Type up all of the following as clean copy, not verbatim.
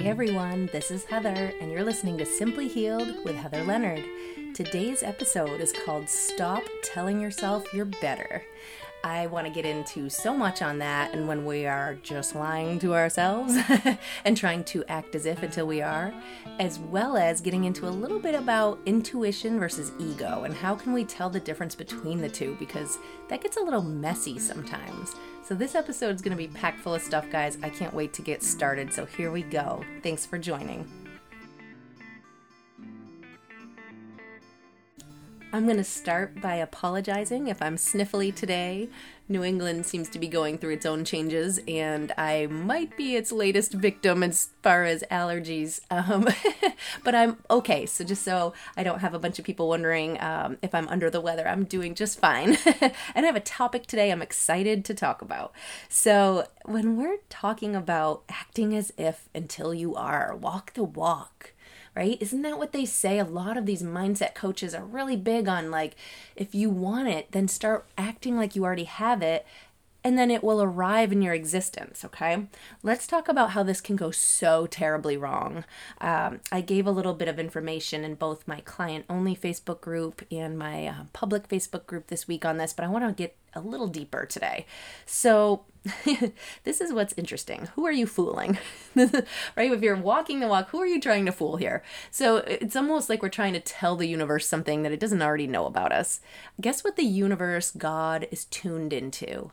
Hey everyone, this is Heather, and you're listening to Simply Healed with Heather Leonard. Today's episode is called Stop Telling Yourself You're Better. I want to get into so much on that and when we are just lying to ourselves and trying to act as if until we are, as well as getting into a little bit about intuition versus ego and how can we tell the difference between the two, because that gets a little messy sometimes. So this episode is going to be packed full of stuff, guys. I can't wait to get started. So here we go. Thanks for joining. I'm going to start by apologizing if I'm sniffly today. New England seems to be going through its own changes, and I might be its latest victim as far as allergies, but I'm okay. So just so I don't have a bunch of people wondering if I'm under the weather, I'm doing just fine. And I have a topic today I'm excited to talk about. So when we're talking about acting as if until you are, walk the walk. Right? Isn't that what they say? A lot of these mindset coaches are really big on, like, if you want it, then start acting like you already have it, and then it will arrive in your existence, okay? Let's talk about how this can go so terribly wrong. I gave a little bit of information in both my client-only Facebook group and my public Facebook group this week on this, but I want to get a little deeper today. So this is what's interesting. Who are you fooling? Right? If you're walking the walk, who are you trying to fool here? So it's almost like we're trying to tell the universe something that it doesn't already know about us. Guess what the universe, God, is tuned into?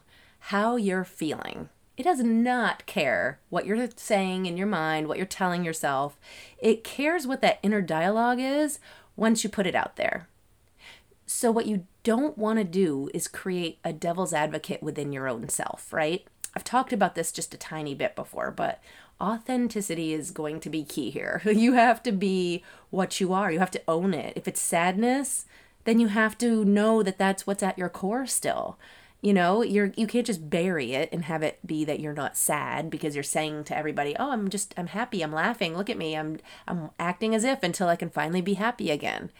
How you're feeling. It does not care what you're saying in your mind, what you're telling yourself. It cares what that inner dialogue is once you put it out there. So what you don't want to do is create a devil's advocate within your own self, right? I've talked about this just a tiny bit before, but authenticity is going to be key here. You have to be what you are. You have to own it. If it's sadness, then you have to know that that's what's at your core still. You know, you can't just bury it and have it be that you're not sad because you're saying to everybody, oh, I'm happy, I'm laughing, look at me, I'm acting as if until I can finally be happy again.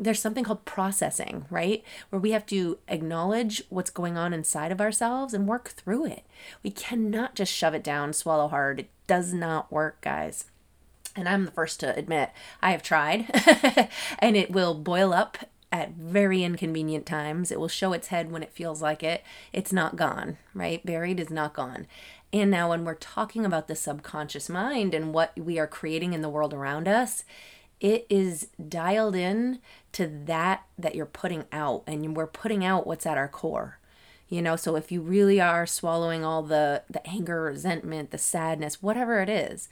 There's something called processing, right? Where we have to acknowledge what's going on inside of ourselves and work through it. We cannot just shove it down, swallow hard. It does not work, guys. And I'm the first to admit, I have tried and it will boil up at very inconvenient times. It will show its head when it feels like it. It's not gone, right? Buried is not gone. And now when we're talking about the subconscious mind and what we are creating in the world around us, it is dialed in to that you're putting out, and we're putting out what's at our core. You know, so if you really are swallowing all the anger, resentment, the sadness, whatever it is,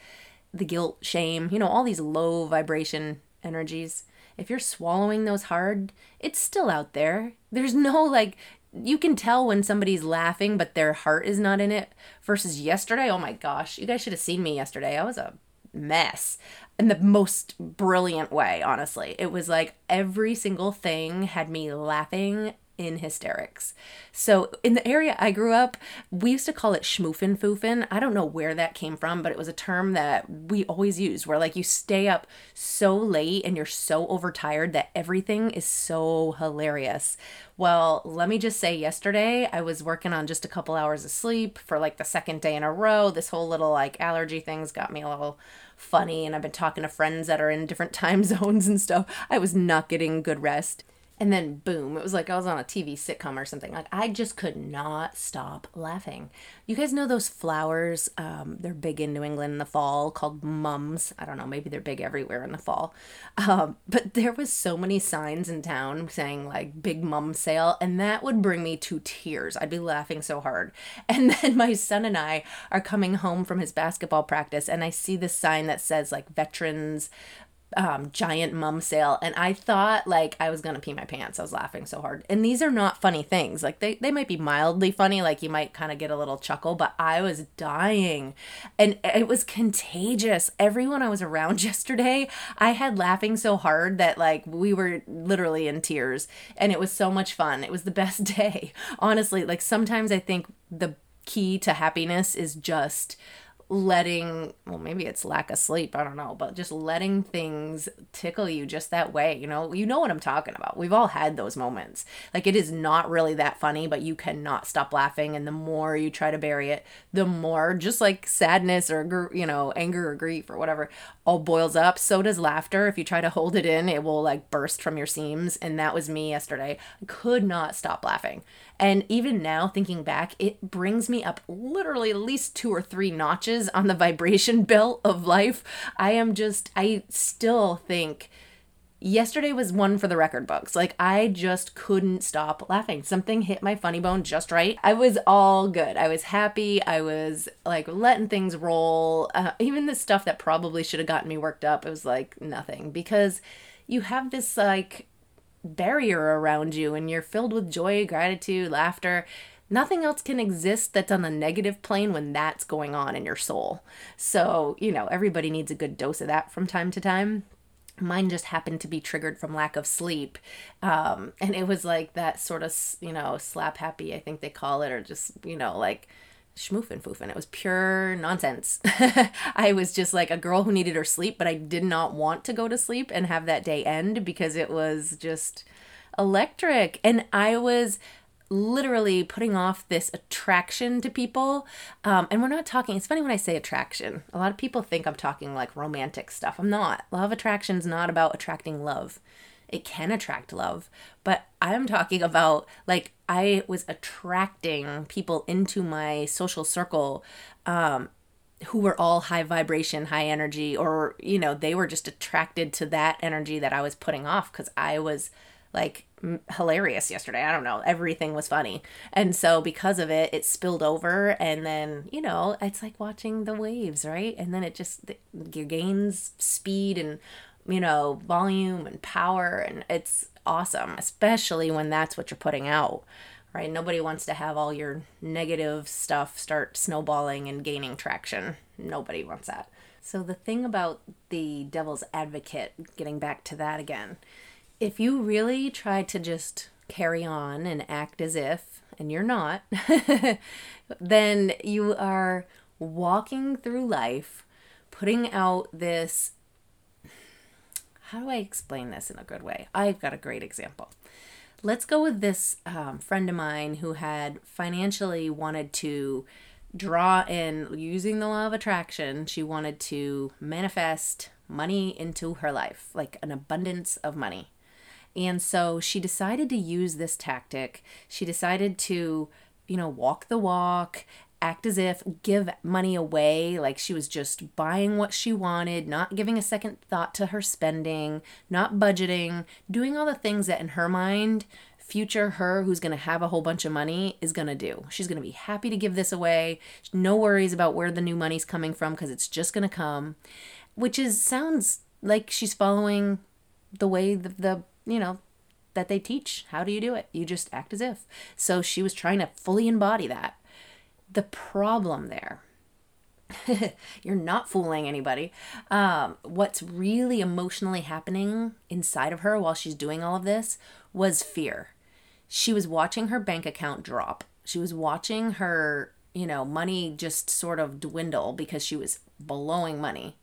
the guilt, shame, you know, all these low vibration energies, if you're swallowing those hard, it's still out there. There's no, like, you can tell when somebody's laughing, but their heart is not in it, versus yesterday. Oh my gosh, you guys should have seen me yesterday. I was a mess in the most brilliant way, honestly. It was like every single thing had me laughing in hysterics. So in the area I grew up, we used to call it schmoofin' foofin'. I don't know where that came from, but it was a term that we always used, where, like, you stay up so late and you're so overtired that everything is so hilarious. Well, let me just say, yesterday I was working on just a couple hours of sleep for, like, the second day in a row. This whole little, like, allergy thing's got me a little funny, and I've been talking to friends that are in different time zones and stuff. I was not getting good rest. And then boom, it was like I was on a TV sitcom or something. Like, I just could not stop laughing. You guys know those flowers, they're big in New England in the fall, called mums. I don't know, maybe they're big everywhere in the fall. But there was so many signs in town saying, like, big mum sale, and that would bring me to tears. I'd be laughing so hard. And then my son and I are coming home from his basketball practice, and I see this sign that says, like, veterans, giant mum sale, and I thought, like, I was gonna pee my pants. I was laughing so hard. And these are not funny things. Like, they might be mildly funny, like you might kind of get a little chuckle, but I was dying, and it was contagious. Everyone I was around yesterday, I had laughing so hard that, like, we were literally in tears, and it was so much fun. It was the best day, honestly. Like, sometimes I think the key to happiness is just letting, well, maybe it's lack of sleep, I don't know, but just letting things tickle you just that way, you know what I'm talking about. We've all had those moments. Like, it is not really that funny, but you cannot stop laughing. And the more you try to bury it, the more just like sadness or, anger or grief or whatever all boils up. So does laughter. If you try to hold it in, it will like burst from your seams. And that was me yesterday. I could not stop laughing. And even now, thinking back, it brings me up literally at least 2 or 3 notches on the vibration belt of life. I still think yesterday was one for the record books. Like, I just couldn't stop laughing. Something hit my funny bone just right. I was all good. I was happy. I was like letting things roll. Even the stuff that probably should have gotten me worked up, it was like nothing, because you have this like barrier around you and you're filled with joy, gratitude, laughter. Nothing else can exist that's on the negative plane when that's going on in your soul. So, everybody needs a good dose of that from time to time. Mine just happened to be triggered from lack of sleep. And it was like that sort of, slap happy, I think they call it, or just, like schmoofin' foofin'. It was pure nonsense. I was just like a girl who needed her sleep, but I did not want to go to sleep and have that day end because it was just electric. And I was literally putting off this attraction to people. And we're not talking, it's funny when I say attraction, a lot of people think I'm talking like romantic stuff. I'm not. Law of attraction is not about attracting love. It can attract love, but I'm talking about like I was attracting people into my social circle who were all high vibration, high energy, or, they were just attracted to that energy that I was putting off because I was like hilarious yesterday. I don't know. Everything was funny. And so because of it, it spilled over. And then, it's like watching the waves, right? And then it just gains speed and, volume and power. And it's awesome, especially when that's what you're putting out, right? Nobody wants to have all your negative stuff start snowballing and gaining traction. Nobody wants that. So the thing about the devil's advocate, getting back to that again, if you really try to just carry on and act as if, and you're not, then you are walking through life, putting out this, how do I explain this in a good way? I've got a great example. Let's go with this friend of mine who had financially wanted to draw in, using the law of attraction, she wanted to manifest money into her life, like an abundance of money. And so she decided to use this tactic. She decided to, walk the walk, act as if, give money away. Like she was just buying what she wanted, not giving a second thought to her spending, not budgeting, doing all the things that in her mind, future her who's going to have a whole bunch of money is going to do. She's going to be happy to give this away. No worries about where the new money's coming from because it's just going to come, which sounds like she's following the way that they teach. How do you do it? You just act as if. So she was trying to fully embody that. The problem there, you're not fooling anybody. What's really emotionally happening inside of her while she's doing all of this was fear. She was watching her bank account drop. She was watching her, money just sort of dwindle because she was blowing money.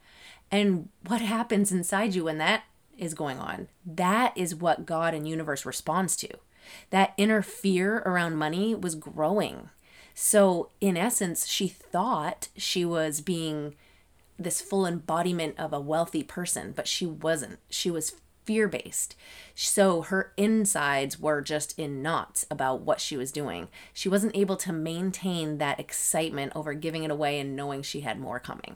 And what happens inside you when that is going on? That is what God and universe responds to. That inner fear around money was growing. So in essence, she thought she was being this full embodiment of a wealthy person, but she wasn't. She was fear-based. So her insides were just in knots about what she was doing. She wasn't able to maintain that excitement over giving it away and knowing she had more coming.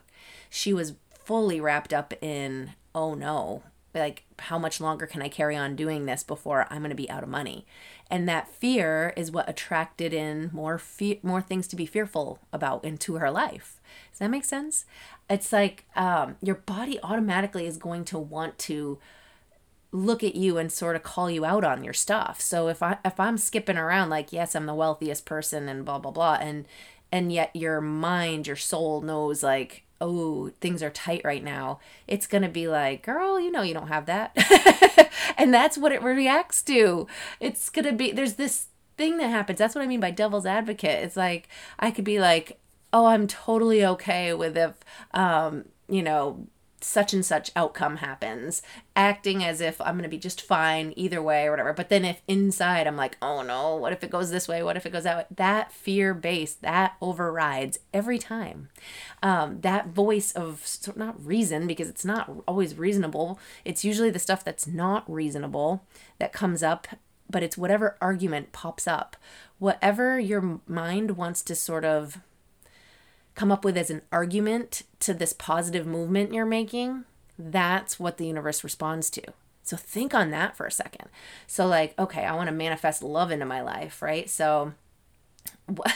She was fully wrapped up in, oh no, like how much longer can I carry on doing this before I'm going to be out of money? And that fear is what attracted in more things to be fearful about into her life. Does that make sense? It's like your body automatically is going to want to look at you and sort of call you out on your stuff. So if I'm skipping around like, yes, I'm the wealthiest person and blah, blah, blah. And yet your mind, your soul knows like, oh, things are tight right now. It's going to be like, girl, you don't have that. And that's what it reacts to. It's going to be, there's this thing that happens. That's what I mean by devil's advocate. It's like, I could be like, oh, I'm totally okay with if, such and such outcome happens, acting as if I'm going to be just fine either way or whatever. But then if inside I'm like, oh no, what if it goes this way? What if it goes that way? That fear base, that overrides every time. That voice of, not reason, because it's not always reasonable. It's usually the stuff that's not reasonable that comes up, but it's whatever argument pops up. Whatever your mind wants to sort of come up with as an argument to this positive movement you're making, that's what the universe responds to. So think on that for a second. So like, okay, I want to manifest love into my life, right? So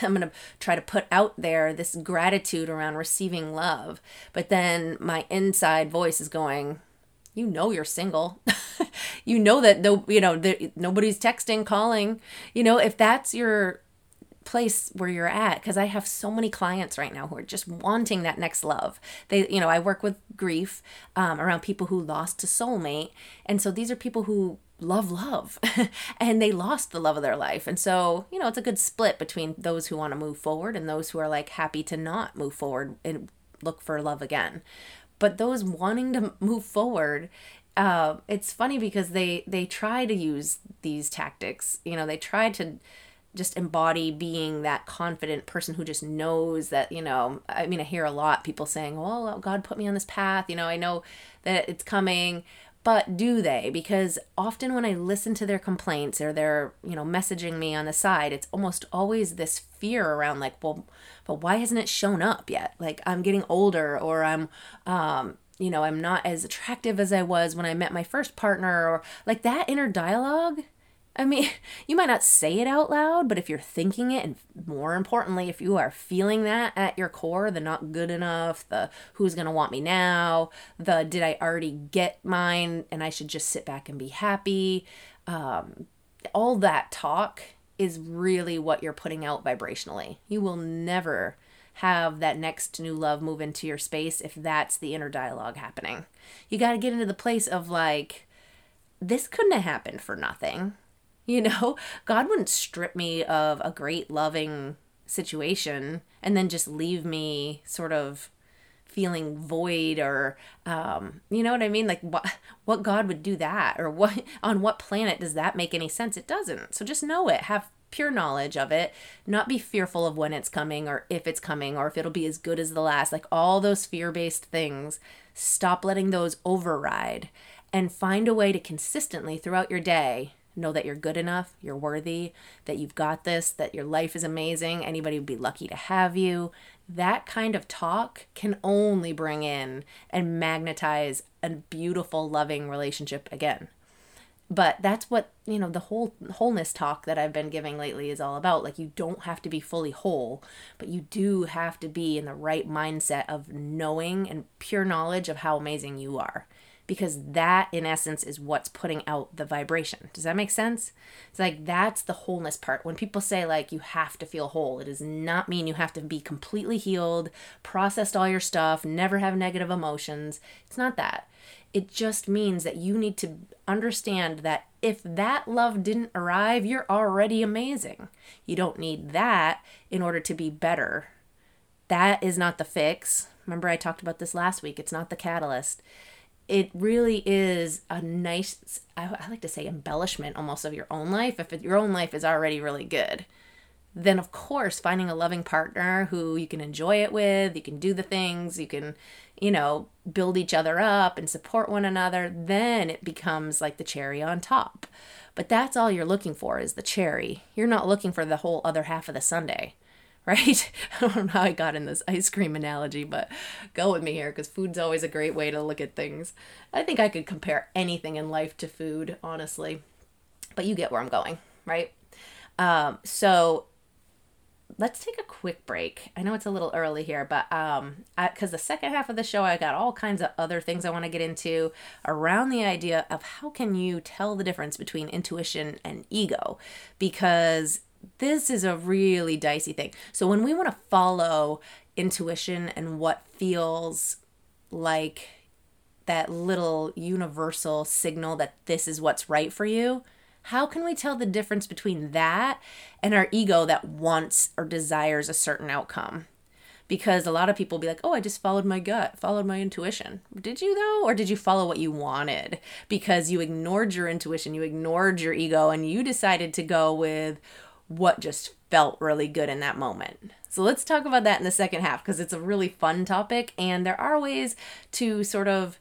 I'm going to try to put out there this gratitude around receiving love. But then my inside voice is going, you know you're single. You know that, nobody's texting, calling. You know, if that's your place where you're at, because I have so many clients right now who are just wanting that next love. They, I work with grief around people who lost to soulmate. And so these are people who love and they lost the love of their life. And so, it's a good split between those who want to move forward and those who are like happy to not move forward and look for love again. But those wanting to move forward, it's funny because they try to use these tactics. They try to just embody being that confident person who just knows that, I hear a lot people saying, well, God put me on this path. I know that it's coming, but do they? Because often when I listen to their complaints or they're, messaging me on the side, it's almost always this fear around like, well, but why hasn't it shown up yet? Like I'm getting older or I'm, I'm not as attractive as I was when I met my first partner or like that inner dialogue. You might not say it out loud, but if you're thinking it, and more importantly, if you are feeling that at your core, the not good enough, the who's going to want me now, the did I already get mine and I should just sit back and be happy, all that talk is really what you're putting out vibrationally. You will never have that next new love move into your space if that's the inner dialogue happening. You got to get into the place of like, this couldn't have happened for nothing. God wouldn't strip me of a great loving situation and then just leave me sort of feeling void or, Like what God would do that or what on what planet does that make any sense? It doesn't. So just know it. Have pure knowledge of it. Not be fearful of when it's coming or if it's coming or if it'll be as good as the last. Like all those fear-based things, stop letting those override and find a way to consistently throughout your day know that you're good enough, you're worthy, that you've got this, that your life is amazing, anybody would be lucky to have you. That kind of talk can only bring in and magnetize a beautiful, loving relationship again. But that's what, the wholeness talk that I've been giving lately is all about. Like you don't have to be fully whole, but you do have to be in the right mindset of knowing and pure knowledge of how amazing you are. Because that, in essence, is what's putting out the vibration. Does that make sense? It's like, that's the wholeness part. When people say, like, you have to feel whole, it does not mean you have to be completely healed, processed all your stuff, never have negative emotions. It's not that. It just means that you need to understand that if that love didn't arrive, you're already amazing. You don't need that in order to be better. That is not the fix. Remember, I talked about this last week. It's not the catalyst. It really is a nice, I like to say embellishment almost of your own life. If your own life is already really good, then of course finding a loving partner who you can enjoy it with, you can do the things, you can, build each other up and support one another, then it becomes like the cherry on top. But that's all you're looking for is the cherry. You're not looking for the whole other half of the sundae. Right? I don't know how I got in this ice cream analogy, but go with me here because food's always a great way to look at things. I think I could compare anything in life to food, honestly, but you get where I'm going, right? So let's take a quick break. I know it's a little early here, but because the second half of the show, I got all kinds of other things I want to get into around the idea of how can you tell the difference between intuition and ego, because this is a really dicey thing. So when we want to follow intuition and what feels like that little universal signal that this is what's right for you, how can we tell the difference between that and our ego that wants or desires a certain outcome? because a lot of people be like, oh, I just followed my gut, followed my intuition. Did you though? Or did you follow what you wanted? Because you ignored your intuition, you ignored your ego, and you decided to go with what just felt really good in that moment. So let's talk about that in the second half, because it's a really fun topic and there are ways to sort of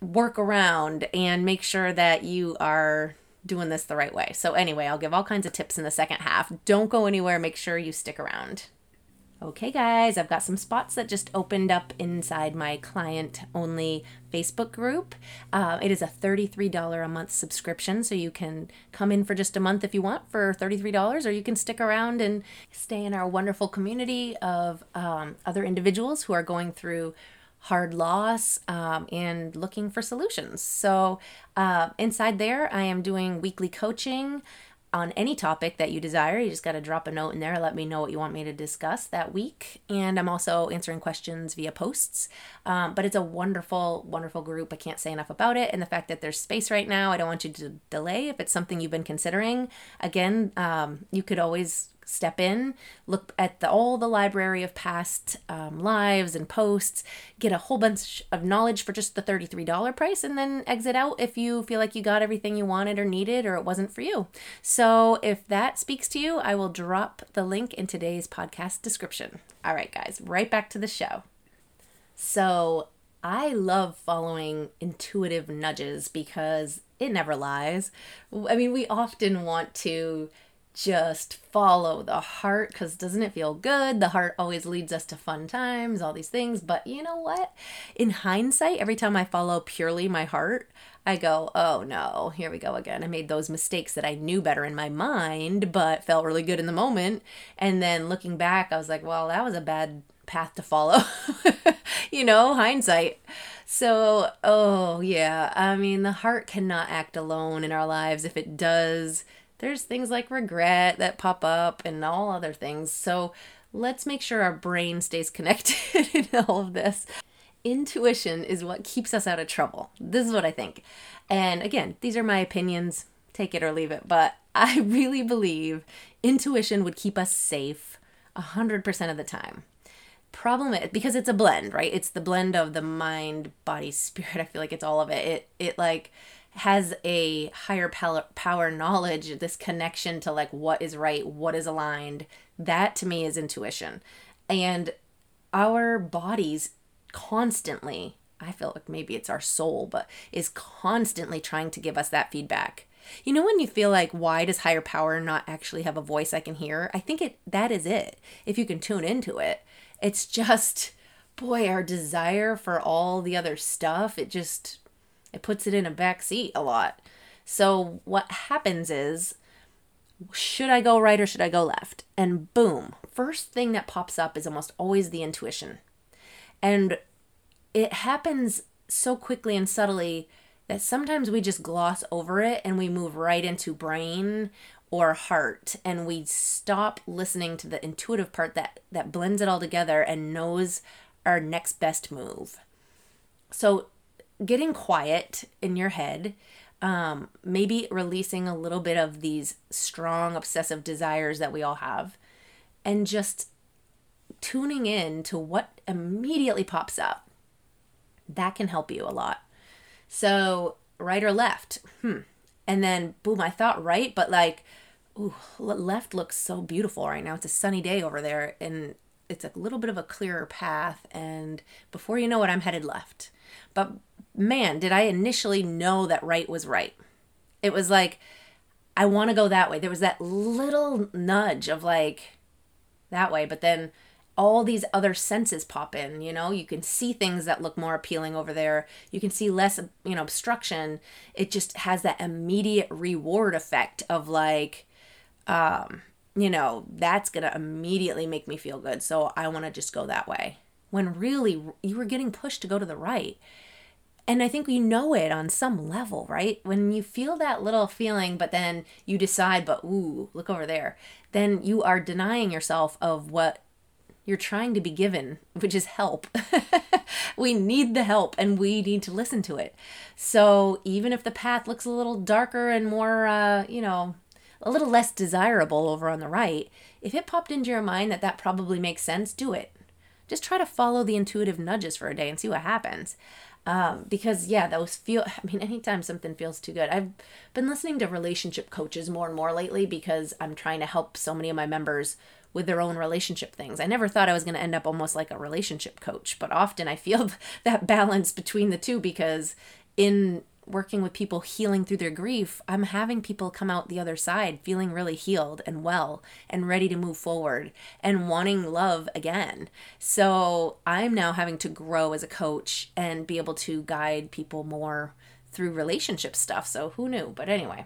work around and make sure that you are doing this the right way. So anyway, I'll give all kinds of tips in the second half. Don't go anywhere. Make sure you stick around. Okay, guys, I've got some spots that just opened up inside my client-only Facebook group. It is a $33 a month subscription, so you can come in for just a month if you want for $33, or you can stick around and stay in our wonderful community of other individuals who are going through hard loss, and looking for solutions. So inside there, I am doing weekly coaching on any topic that you desire. You just got to drop a note in there. Let me know what you want me to discuss that week. And I'm also answering questions via posts. But it's a wonderful, wonderful group. I can't say enough about it. And the fact that there's space right now, I don't want you to delay if it's something you've been considering. Again, you could always step in, look at all the library of past lives and posts, get a whole bunch of knowledge for just the $33 price, and then exit out if you feel like you got everything you wanted or needed, or it wasn't for you. So if that speaks to you, I will drop the link in today's podcast description. All right, guys, right back to the show. So I love following intuitive nudges because it never lies. I mean, we often want to just follow the heart because doesn't it feel good? The heart always leads us to fun times, all these things. But you know what? In hindsight, every time I follow purely my heart, I go, oh no, here we go again. I made those mistakes that I knew better in my mind, but felt really good in the moment. And then looking back, I was like, well, that was a bad path to follow, you know, hindsight. So, oh yeah, I mean, the heart cannot act alone in our lives. If it does, there's things like regret that pop up and all other things. So let's make sure our brain stays connected in all of this. Intuition is what keeps us out of trouble. This is what I think. And again, these are my opinions. Take it or leave it. But I really believe intuition would keep us safe 100% of the time. Problem is, because it's a blend, right? It's the blend of the mind, body, spirit. I feel like it's all of it. It like has a higher power knowledge, this connection to like what is right, what is aligned. That to me is intuition. And our bodies constantly, I feel like maybe it's our soul, but is constantly trying to give us that feedback. You know, when you feel like, why does higher power not actually have a voice I can hear? I think that is it. If you can tune into it, it's just, boy, our desire for all the other stuff, it puts it in a back seat a lot. So what happens is, should I go right or should I go left? And boom, first thing that pops up is almost always the intuition. And it happens so quickly and subtly that sometimes we just gloss over it and we move right into brain or heart. And we stop listening to the intuitive part that blends it all together and knows our next best move. So getting quiet in your head, maybe releasing a little bit of these strong obsessive desires that we all have, and just tuning in to what immediately pops up. That can help you a lot. So right or left, and then boom, I thought right, but like, ooh, left looks so beautiful right now. It's a sunny day over there, and it's a little bit of a clearer path, and before you know it, I'm headed left. But man, did I initially know that right was right. It was like, I want to go that way. There was that little nudge of like, that way. But then all these other senses pop in, you know? You can see things that look more appealing over there. You can see less, you know, obstruction. It just has that immediate reward effect of like, you know, that's going to immediately make me feel good. So I want to just go that way. When really you were getting pushed to go to the right. And I think we know it on some level, right? When you feel that little feeling, but then you decide, but ooh, look over there. Then you are denying yourself of what you're trying to be given, which is help. We need the help and we need to listen to it. So even if the path looks a little darker and more, you know, a little less desirable over on the right, if it popped into your mind that probably makes sense, do it. Just try to follow the intuitive nudges for a day and see what happens. Because yeah, anytime something feels too good, I've been listening to relationship coaches more and more lately because I'm trying to help so many of my members with their own relationship things. I never thought I was going to end up almost like a relationship coach, but often I feel that balance between the two, because in working with people healing through their grief, I'm having people come out the other side feeling really healed and well and ready to move forward and wanting love again. So I'm now having to grow as a coach and be able to guide people more through relationship stuff. So who knew? But anyway,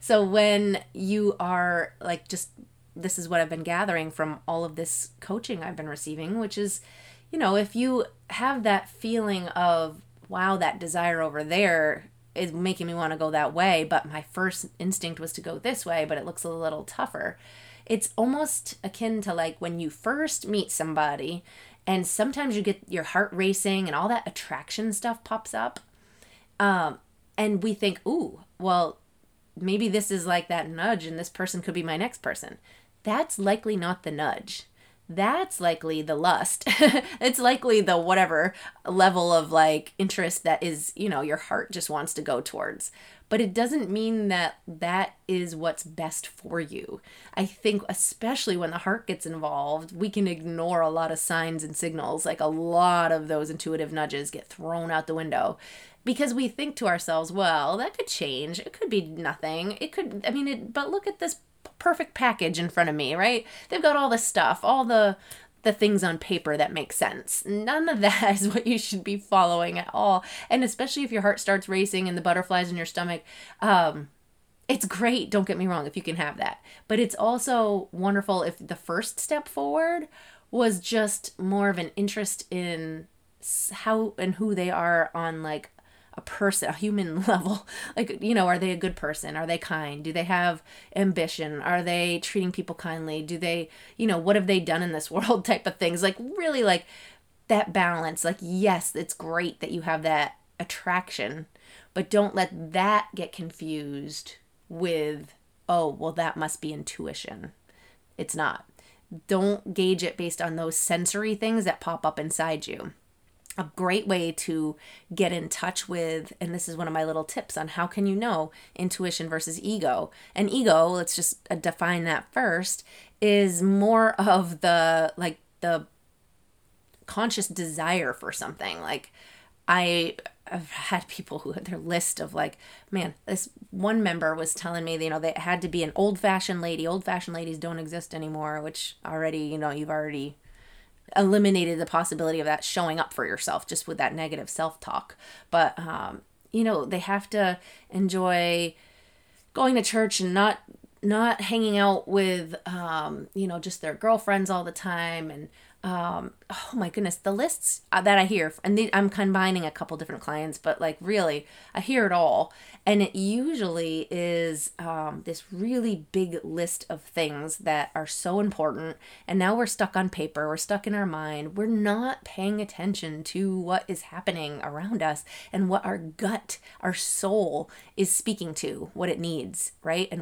so when you are like, just, this is what I've been gathering from all of this coaching I've been receiving, which is, you know, if you have that feeling of, wow, that desire over there is making me want to go that way, but my first instinct was to go this way, but it looks a little tougher. It's almost akin to like when you first meet somebody and sometimes you get your heart racing and all that attraction stuff pops up. And we think, ooh, well, maybe this is like that nudge and this person could be my next person. That's likely not the nudge. That's likely the lust. It's likely the whatever level of like interest that is, you know, your heart just wants to go towards. But it doesn't mean that that is what's best for you. I think especially when the heart gets involved, we can ignore a lot of signs and signals. Like a lot of those intuitive nudges get thrown out the window because we think to ourselves, well, that could change. It could be nothing. But look at this perfect package in front of me, right? They've got all the stuff, all the things on paper that make sense. None of that is what you should be following at all. And especially if your heart starts racing and the butterflies in your stomach, it's great. Don't get me wrong, if you can have that. But it's also wonderful if the first step forward was just more of an interest in how and who they are on like a person, a human level. Like, you know, are they a good person? Are they kind? Do they have ambition? Are they treating people kindly? Do they, you know, what have they done in this world type of things? Like really like that balance. Like, yes, it's great that you have that attraction, but don't let that get confused with, oh, well, that must be intuition. It's not. Don't gauge it based on those sensory things that pop up inside you. A great way to get in touch with, and this is one of my little tips on how can you know intuition versus ego. And ego, let's just define that first, is more of the, like the conscious desire for something. Like I've had people who had their list of like, man, this one member was telling me, you know, they had to be an old-fashioned lady. Old-fashioned ladies don't exist anymore, which already, you know, you've already eliminated the possibility of that showing up for yourself just with that negative self-talk. But, you know, they have to enjoy going to church and not hanging out with, you know, just their girlfriends all the time. And, oh my goodness, the lists that I hear, and I'm combining a couple different clients, but like really, I hear it all. And it usually is this really big list of things that are so important. And now we're stuck on paper, we're stuck in our mind, we're not paying attention to what is happening around us and what our gut, our soul is speaking to, what it needs, right?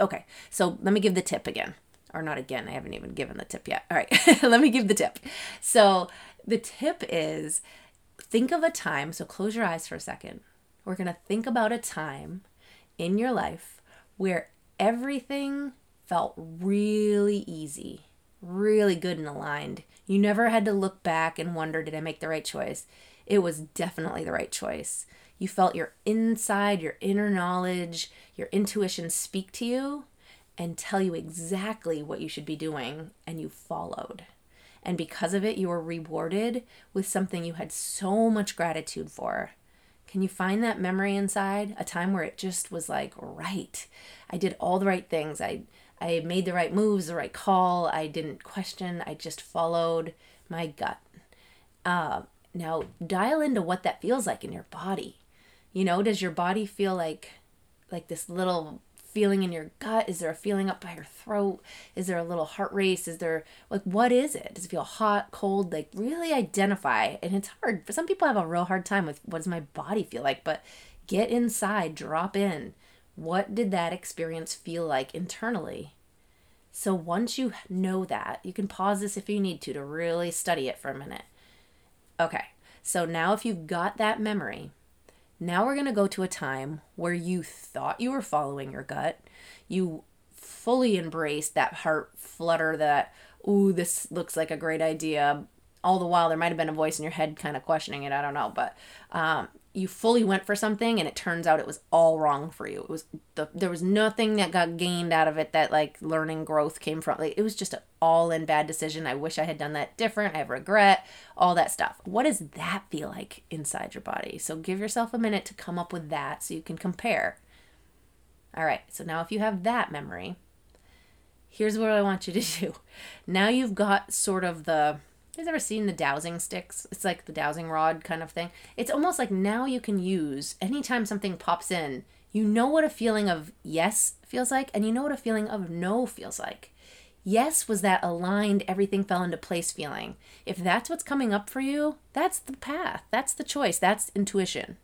Okay, so let me give the tip again. Or not again, I haven't even given the tip yet. All right, let me give the tip. So the tip is, think of a time, so close your eyes for a second. We're going to think about a time in your life where everything felt really easy, really good and aligned. You never had to look back and wonder, did I make the right choice? It was definitely the right choice. You felt your inside, your inner knowledge, your intuition speak to you and tell you exactly what you should be doing, and you followed. And because of it, you were rewarded with something you had so much gratitude for. Can you find that memory inside? A time where it just was like, right. I did all the right things. I made the right moves, the right call. I didn't question. I just followed my gut. Now, dial into what that feels like in your body. You know, does your body feel like this little feeling in your gut? Is there a feeling up by your throat? Is there a little heart race? Is there like, what is it? Does it feel hot, cold? Like really identify. And it's hard. Some people have a real hard time with what does my body feel like, but get inside, drop in. What did that experience feel like internally? So once you know that, you can pause this if you need to really study it for a minute. Okay, so now if you've got that memory, now we're going to go to a time where you thought you were following your gut. You fully embraced that heart flutter, that, ooh, this looks like a great idea. All the while, there might have been a voice in your head kind of questioning it. I don't know, but you fully went for something, and it turns out it was all wrong for you. It was there was nothing that got gained out of it, that like learning growth came from. Like, it was just an all-in bad decision. I wish I had done that different. I have regret, all that stuff. What does that feel like inside your body? So give yourself a minute to come up with that so you can compare. All right, so now if you have that memory, here's what I want you to do. Now you've got sort of the... You guys ever seen the dowsing sticks? It's like the dowsing rod kind of thing. It's almost like now you can use, anytime something pops in, you know what a feeling of yes feels like, and you know what a feeling of no feels like. Yes was that aligned, everything fell into place feeling. If that's what's coming up for you, that's the path. That's the choice. That's intuition.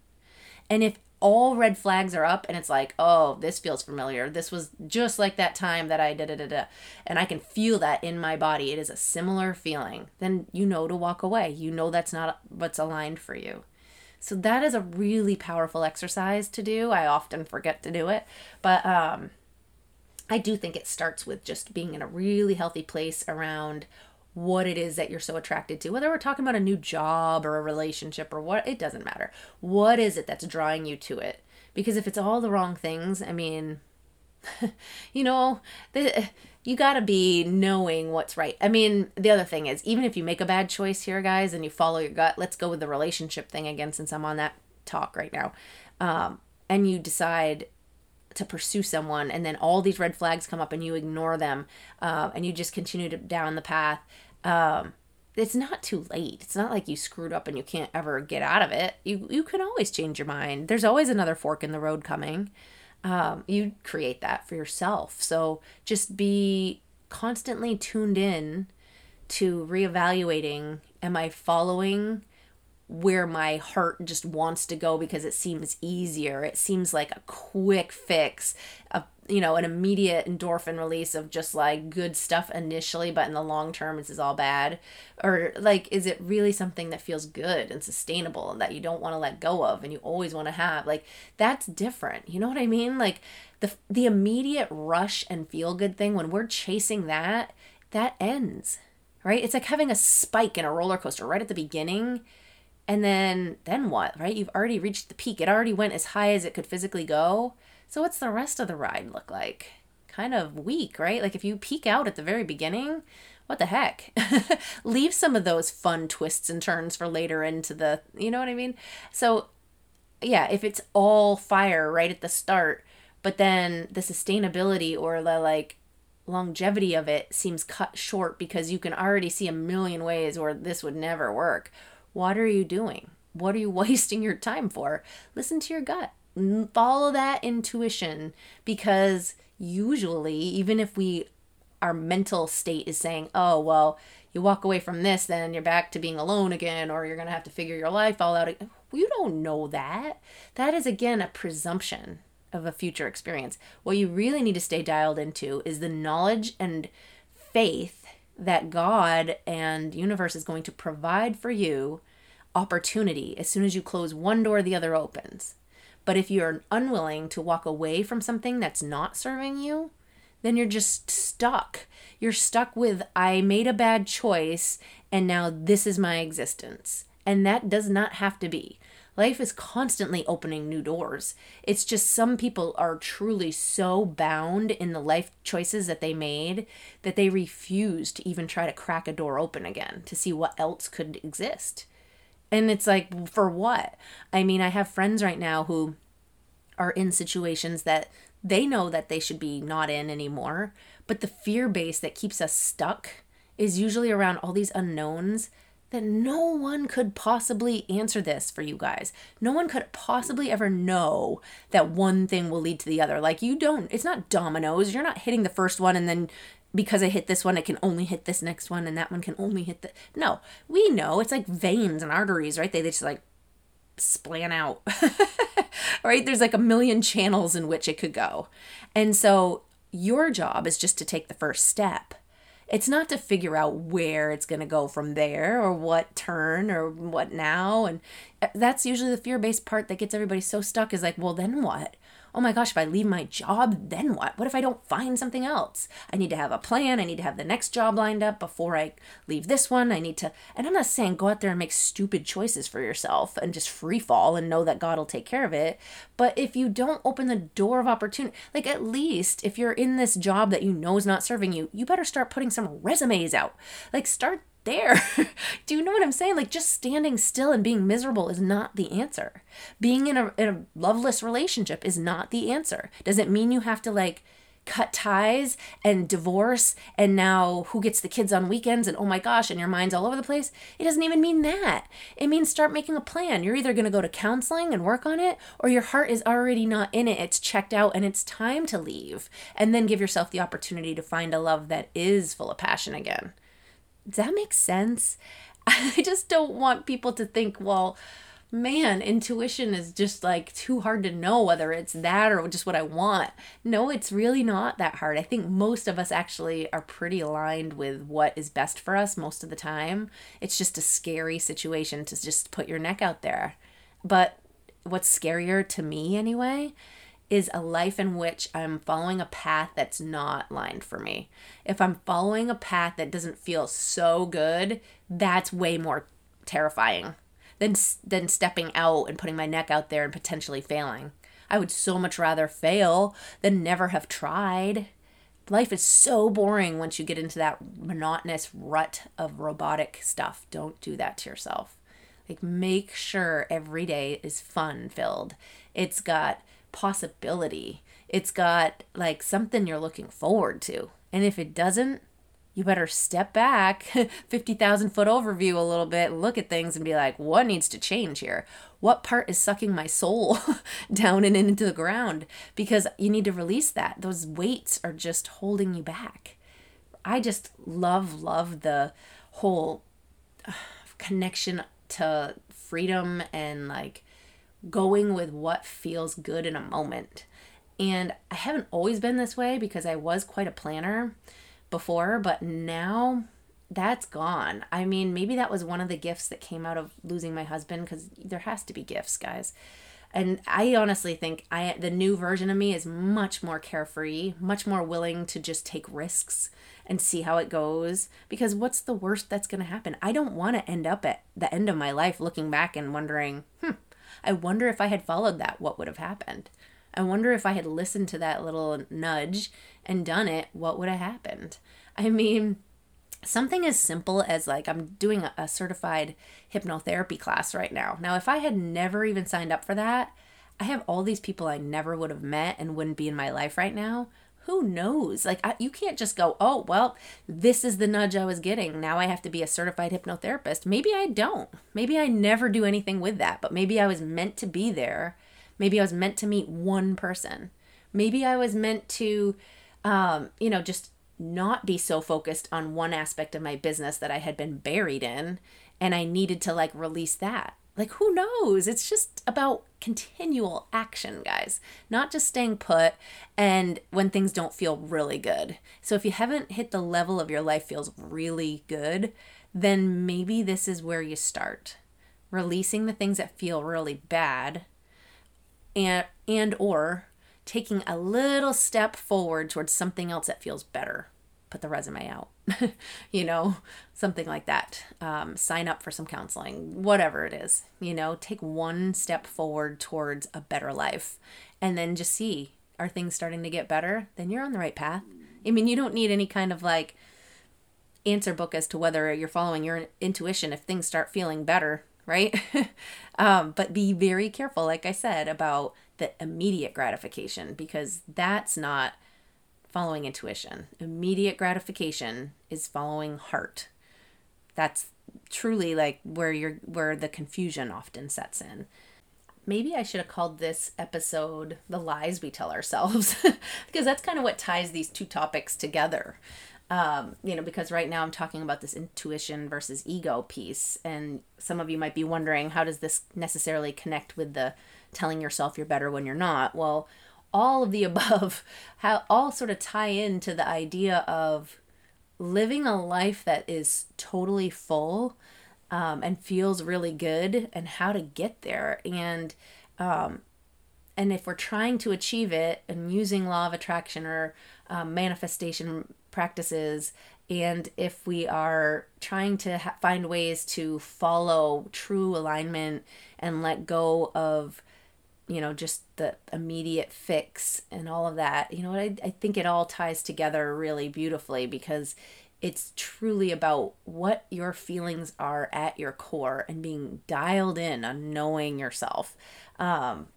And if all red flags are up and it's like, oh, this feels familiar. This was just like that time that I da-da-da-da. And I can feel that in my body. It is a similar feeling. Then you know to walk away. You know that's not what's aligned for you. So that is a really powerful exercise to do. I often forget to do it. But I do think it starts with just being in a really healthy place around what it is that you're so attracted to, whether we're talking about a new job or a relationship or what, it doesn't matter. What is it that's drawing you to it? Because if it's all the wrong things, I mean, you know, you got to be knowing what's right. I mean, the other thing is, even if you make a bad choice here, guys, and you follow your gut, let's go with the relationship thing again, since I'm on that talk right now, and you decide to pursue someone, and then all these red flags come up and you ignore them, and you just continue to down the path, it's not too late. It's not like you screwed up and you can't ever get out of it. You can always change your mind. There's always another fork in the road coming. You create that for yourself. So just be constantly tuned in to reevaluating, am I following where my heart just wants to go because it seems easier. It seems like a quick fix, an immediate endorphin release of just like good stuff initially, but in the long term, this is all bad. Or like, is it really something that feels good and sustainable and that you don't want to let go of and you always want to have? Like, that's different. You know what I mean? Like the immediate rush and feel good thing, when we're chasing that, that ends, right? It's like having a spike in a roller coaster right at the beginning. And then what, right? You've already reached the peak. It already went as high as it could physically go. So what's the rest of the ride look like? Kind of weak, right? Like if you peak out at the very beginning, what the heck? Leave some of those fun twists and turns for later into the, you know what I mean? So yeah, if it's all fire right at the start, but then the sustainability or the like longevity of it seems cut short because you can already see a million ways where this would never work. What are you doing? What are you wasting your time for? Listen to your gut. Follow that intuition, because usually, even if our mental state is saying, oh, well, you walk away from this, then you're back to being alone again, or you're going to have to figure your life all out again. You don't know that. That is, again, a presumption of a future experience. What you really need to stay dialed into is the knowledge and faith that God and universe is going to provide for you opportunity. As soon as you close one door, the other opens. But if you're unwilling to walk away from something that's not serving you, then you're just stuck. You're stuck with, I made a bad choice and now this is my existence. And that does not have to be. Life is constantly opening new doors. It's just some people are truly so bound in the life choices that they made that they refuse to even try to crack a door open again to see what else could exist. And it's like, for what? I mean, I have friends right now who are in situations that they know that they should be not in anymore, but the fear base that keeps us stuck is usually around all these unknowns that no one could possibly answer this for you guys. No one could possibly ever know that one thing will lead to the other. Like it's not dominoes. You're not hitting the first one and then because I hit this one, it can only hit this next one and that one can only hit no, we know. It's like veins and arteries, right? They just like splan out, right? There's like a million channels in which it could go. And so Your job is just to take the first step. It's not to figure out where it's going to go from there or what turn or what now. And that's usually the fear-based part that gets everybody so stuck is like, well, then what? Oh my gosh, if I leave my job, then what? What if I don't find something else? I need to have a plan. I need to have the next job lined up before I leave this one. I need to, and I'm not saying go out there and make stupid choices for yourself and just free fall and know that God will take care of it. But if you don't open the door of opportunity, like at least if you're in this job that you know is not serving you, you better start putting some resumes out. Like start there. Do you know what I'm saying? Like just standing still and being miserable is not the answer. Being in a loveless relationship is not the answer. Does it mean you have to like cut ties and divorce and now who gets the kids on weekends and oh my gosh, and your mind's all over the place? It doesn't even mean that. It means start making a plan. You're either going to go to counseling and work on it or your heart is already not in it. It's checked out and it's time to leave. And then give yourself the opportunity to find a love that is full of passion again. Does that make sense? I just don't want people to think, well, man, intuition is just like too hard to know whether it's that or just what I want. No, it's really not that hard. I think most of us actually are pretty aligned with what is best for us most of the time. It's just a scary situation to just put your neck out there. But what's scarier to me anyway is a life in which I'm following a path that's not lined for me. If I'm following a path that doesn't feel so good, that's way more terrifying than stepping out and putting my neck out there and potentially failing. I would so much rather fail than never have tried. Life is so boring once you get into that monotonous rut of robotic stuff. Don't do that to yourself. Like, make sure every day is fun-filled. It's got possibility. It's got like something you're looking forward to. And if it doesn't, you better step back 50,000 foot overview a little bit, look at things and be like, what needs to change here? What part is sucking my soul down and into the ground? Because you need to release that. Those weights are just holding you back. I just love the whole connection to freedom and like going with what feels good in a moment. And I haven't always been this way because I was quite a planner before, but now that's gone. I mean, maybe that was one of the gifts that came out of losing my husband, because there has to be gifts, guys. And I honestly think the new version of me is much more carefree, much more willing to just take risks and see how it goes. Because what's the worst that's going to happen? I don't want to end up at the end of my life looking back and wondering, I wonder if I had followed that, what would have happened? I wonder if I had listened to that little nudge and done it, what would have happened? I mean, something as simple as like I'm doing a certified hypnotherapy class right now. Now, if I had never even signed up for that, I have all these people I never would have met and wouldn't be in my life right now. Who knows? Like you can't just go, oh, well, this is the nudge I was getting. Now I have to be a certified hypnotherapist. Maybe I don't. Maybe I never do anything with that, but maybe I was meant to be there. Maybe I was meant to meet one person. Maybe I was meant to, just not be so focused on one aspect of my business that I had been buried in, and I needed to like release that. Like, who knows? It's just about continual action, guys, not just staying put and when things don't feel really good. So if you haven't hit the level of your life feels really good, then maybe this is where you start. Releasing the things that feel really bad and or taking a little step forward towards something else that feels better. Put the resume out, something like that. Sign up for some counseling, whatever it is, take one step forward towards a better life and then just see, are things starting to get better? Then you're on the right path. I mean, you don't need any kind of like answer book as to whether you're following your intuition if things start feeling better, right? But be very careful, like I said, about the immediate gratification, because that's not following intuition. Immediate gratification is following heart. That's truly like where the confusion often sets in. Maybe I should have called this episode The Lies We Tell Ourselves, because that's kind of what ties these two topics together. Because right now I'm talking about this intuition versus ego piece. And some of you might be wondering, how does this necessarily connect with the telling yourself you're better when you're not? Well, all of the above, how all sort of tie into the idea of living a life that is totally full and feels really good, and how to get there. And if we're trying to achieve it and using law of attraction or manifestation practices, and if we are trying to find ways to follow true alignment and let go of, you know, just the immediate fix and all of that, you know, I think it all ties together really beautifully, because it's truly about what your feelings are at your core and being dialed in on knowing yourself. And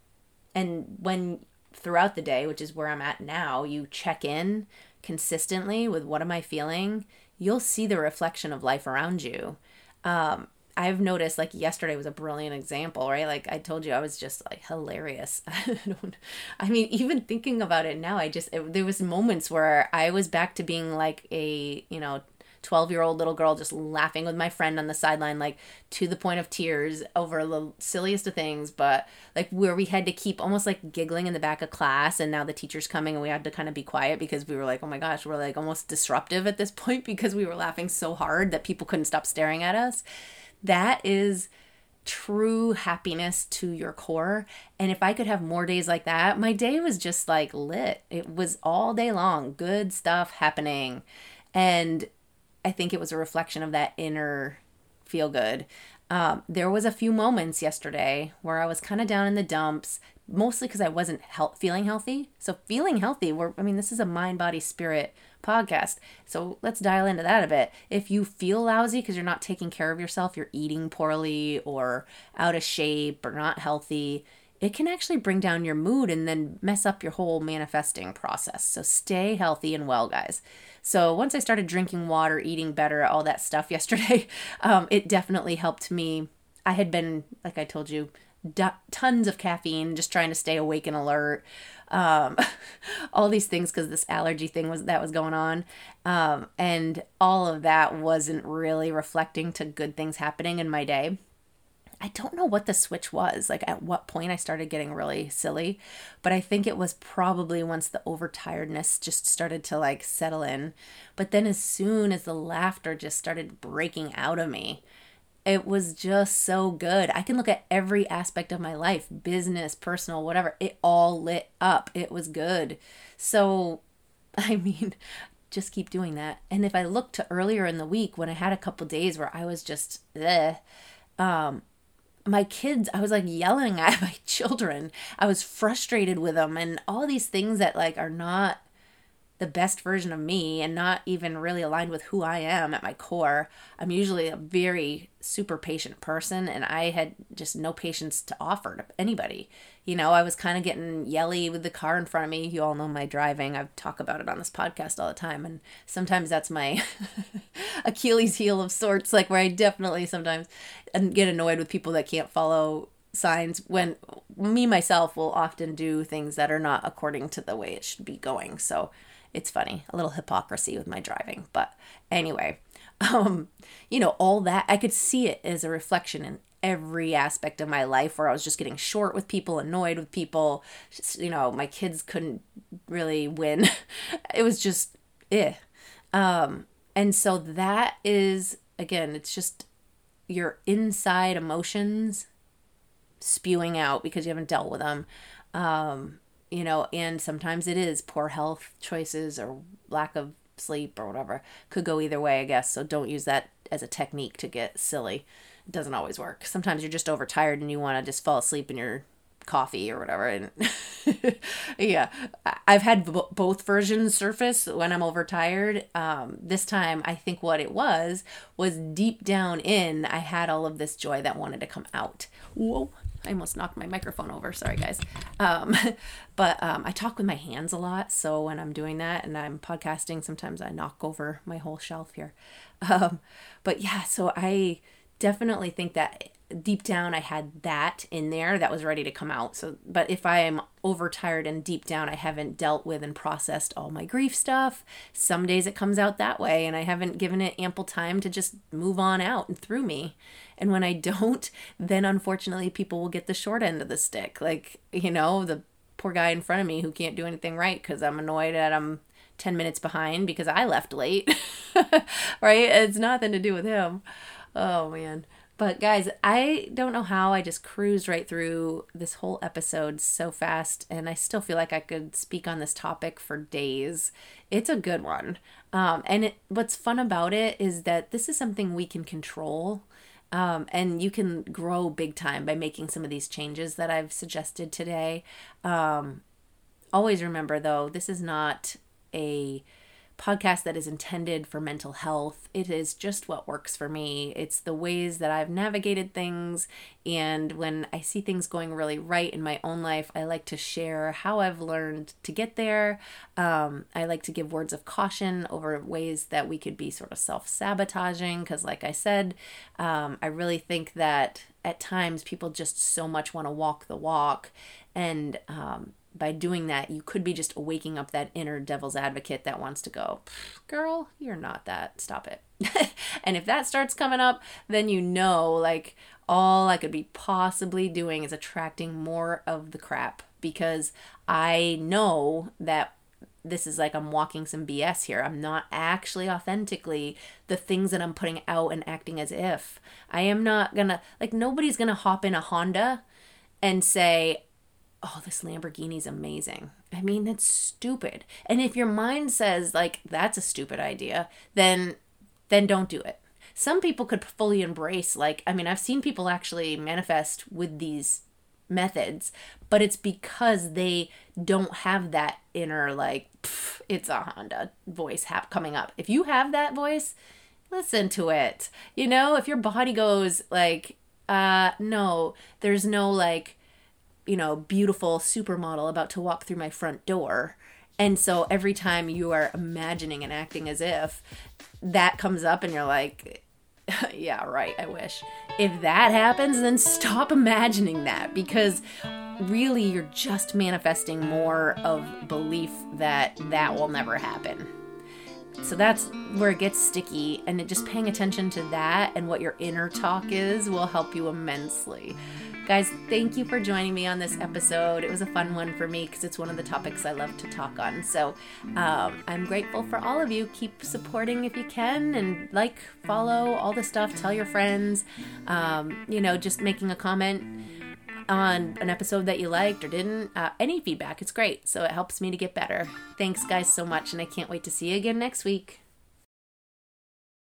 when throughout the day, which is where I'm at now, you check in consistently with what am I feeling, you'll see the reflection of life around you. I've noticed, like, yesterday was a brilliant example, right? Like I told you, I was just like hilarious. I mean, even thinking about it now, there was moments where I was back to being like a, you know, 12-year-old little girl, just laughing with my friend on the sideline, like to the point of tears over the silliest of things, but like where we had to keep almost like giggling in the back of class, and now the teacher's coming and we had to kind of be quiet because we were like, oh my gosh, we're like almost disruptive at this point because we were laughing so hard that people couldn't stop staring at us. That is true happiness to your core. And if I could have more days like that, my day was just like lit. It was all day long, good stuff happening. And I think it was a reflection of that inner feel good. There was a few moments yesterday where I was kind of down in the dumps, mostly because I wasn't feeling healthy. So feeling healthy, this is a mind, body, spirit podcast. So let's dial into that a bit. If you feel lousy because you're not taking care of yourself, you're eating poorly or out of shape or not healthy, it can actually bring down your mood and then mess up your whole manifesting process. So stay healthy and well, guys. So once I started drinking water, eating better, all that stuff yesterday, it definitely helped me. I had been, like I told you, tons of caffeine, just trying to stay awake and alert. All these things, because this allergy thing was going on. And all of that wasn't really reflecting to good things happening in my day. I don't know what the switch was, like at what point I started getting really silly, but I think it was probably once the overtiredness just started to like settle in. But then as soon as the laughter just started breaking out of me, it was just so good. I can look at every aspect of my life, business, personal, whatever. It all lit up. It was good. So, I mean, just keep doing that. And if I look to earlier in the week when I had a couple days where I was just, my kids, I was like yelling at my children. I was frustrated with them and all these things that like are not the best version of me and not even really aligned with who I am at my core. I'm usually a very super patient person, and I had just no patience to offer to anybody. You know, I was kind of getting yelly with the car in front of me. You all know my driving. I talk about it on this podcast all the time, and sometimes that's my Achilles heel of sorts, like where I definitely sometimes get annoyed with people that can't follow signs, when me myself will often do things that are not according to the way it should be going. So it's funny, a little hypocrisy with my driving. But anyway, you know, all that, I could see it as a reflection in every aspect of my life where I was just getting short with people, annoyed with people, just, you know, my kids couldn't really win. It was just, and so that is, again, it's just your inside emotions spewing out because you haven't dealt with them. You know, and sometimes it is poor health choices or lack of sleep or whatever. Could go either way, I guess. So don't use that as a technique to get silly. It doesn't always work. Sometimes you're just overtired and you want to just fall asleep in your coffee or whatever. And yeah, I've had both versions surface when I'm overtired. This time, I think what it was deep down in, I had all of this joy that wanted to come out. Whoa. I almost knocked my microphone over. Sorry, guys. But I talk with my hands a lot. So when I'm doing that and I'm podcasting, sometimes I knock over my whole shelf here. But yeah, so I definitely think that deep down I had that in there that was ready to come out. So, but if I am overtired and deep down I haven't dealt with and processed all my grief stuff, some days it comes out that way and I haven't given it ample time to just move on out and through me. And when I don't, then unfortunately people will get the short end of the stick. Like, you know, the poor guy in front of me who can't do anything right because I'm annoyed at him 10 minutes behind because I left late, right? It's nothing to do with him. Oh, man. But guys, I don't know how I just cruised right through this whole episode so fast, and I still feel like I could speak on this topic for days. It's a good one. And what's fun about it is that this is something we can control, and you can grow big time by making some of these changes that I've suggested today. Always remember, though, this is not a podcast that is intended for mental health. It is just what works for me. It's the ways that I've navigated things, and when I see things going really right in my own life, I like to share how I've learned to get there. I like to give words of caution over ways that we could be sort of self-sabotaging, because like I said, I really think that at times people just so much want to walk the walk, and by doing that, you could be just waking up that inner devil's advocate that wants to go, girl, you're not that. Stop it. And if that starts coming up, then you know, like, all I could be possibly doing is attracting more of the crap, because I know that this is like I'm walking some BS here. I'm not actually authentically the things that I'm putting out and acting as if. I am not gonna, like, nobody's gonna hop in a Honda and say, oh, this Lamborghini's amazing. I mean, that's stupid. And if your mind says, like, that's a stupid idea, then don't do it. Some people could fully embrace, like, I mean, I've seen people actually manifest with these methods, but it's because they don't have that inner, like, it's a Honda voice coming up. If you have that voice, listen to it. You know, if your body goes, like, no, there's no, like, you know, beautiful supermodel about to walk through my front door. And so every time you are imagining and acting as if that comes up and you're like, yeah, right, I wish. If that happens, then stop imagining that, because really you're just manifesting more of belief that will never happen. So that's where it gets sticky, and just paying attention to that and what your inner talk is will help you immensely. Guys, thank you for joining me on this episode. It was a fun one for me because it's one of the topics I love to talk on. So I'm grateful for all of you. Keep supporting if you can, and like, follow, all the stuff. Tell your friends. You know, just making a comment on an episode that you liked or didn't. Any feedback, it's great. So it helps me to get better. Thanks, guys, so much. And I can't wait to see you again next week.